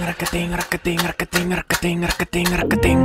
Rakating, rakating, rakating, rakating, rakating.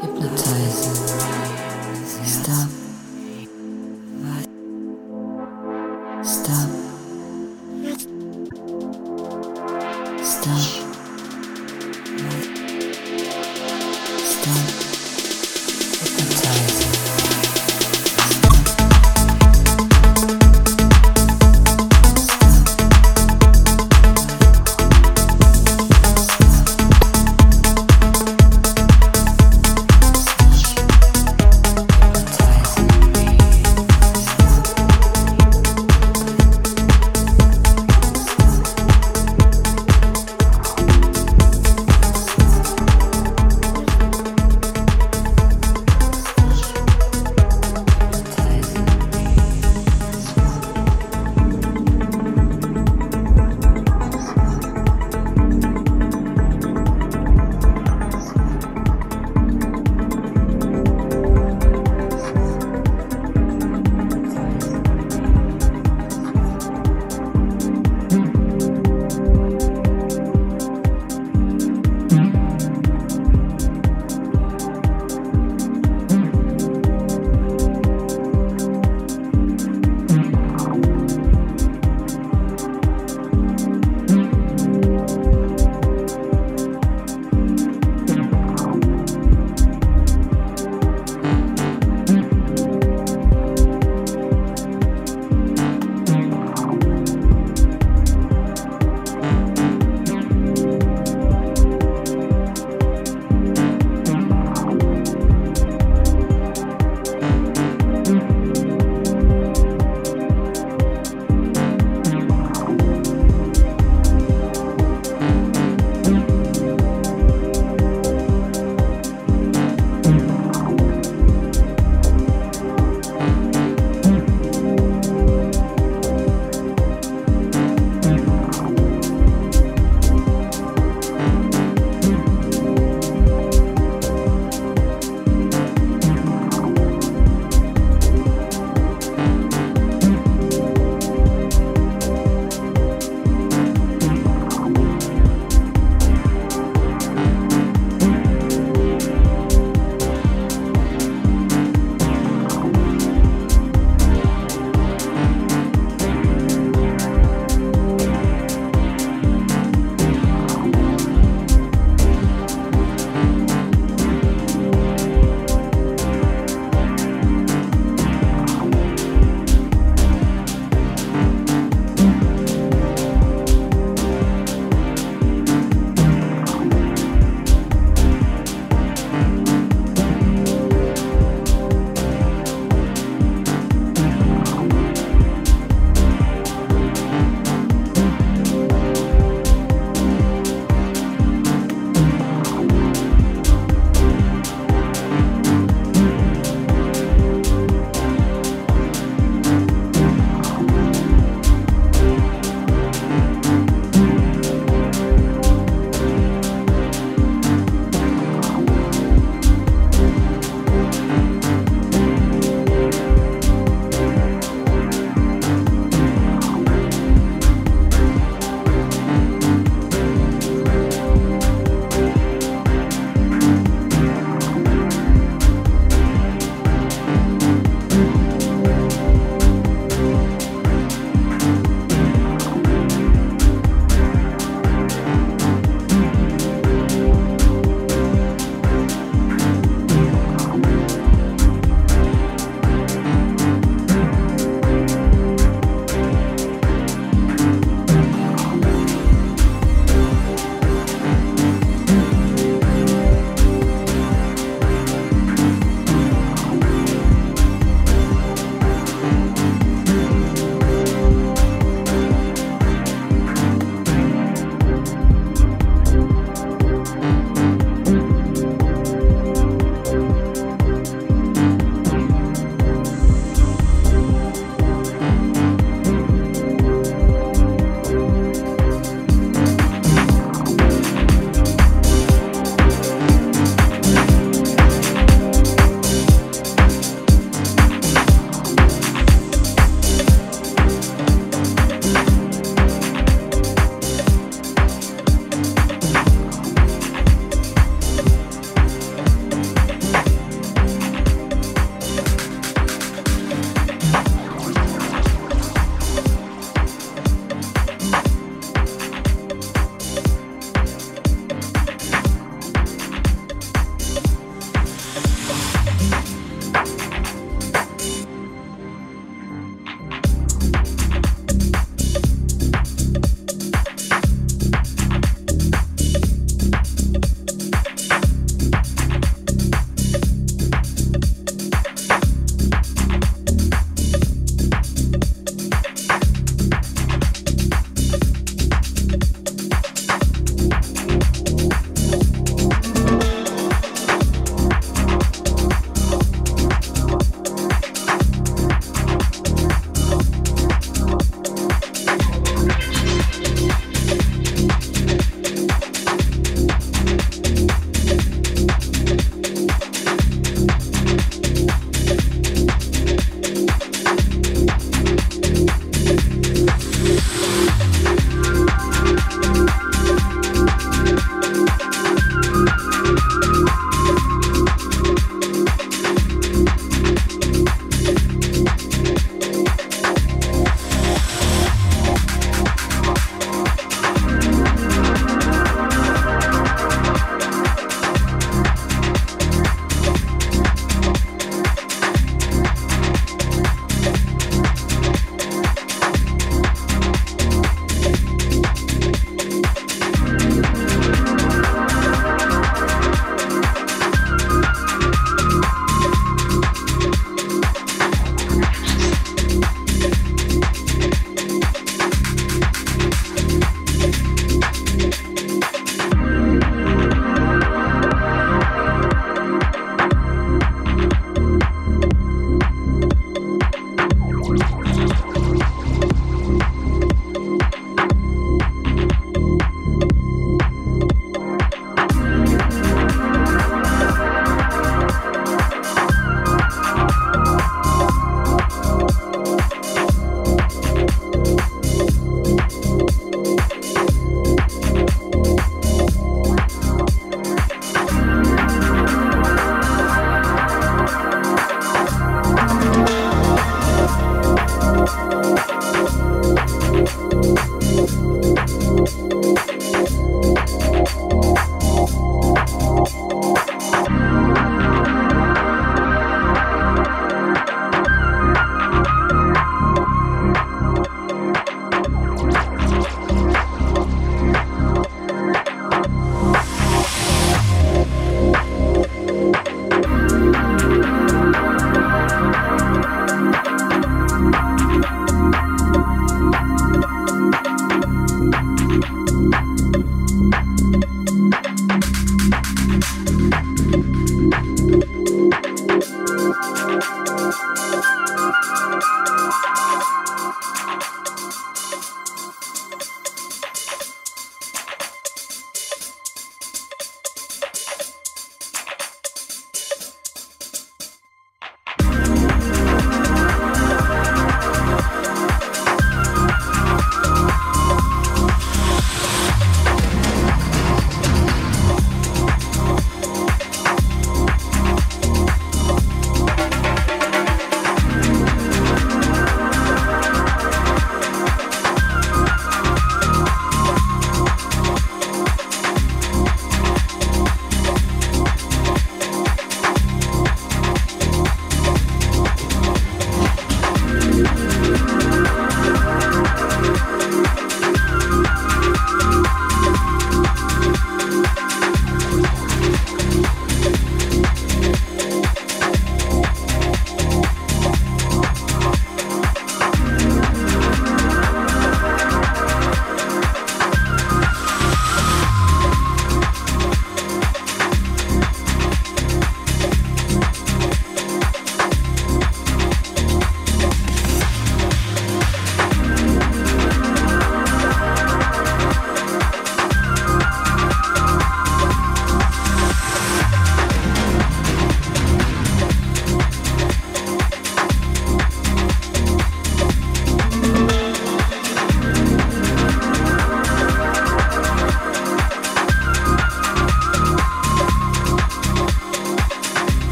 Hypnotize.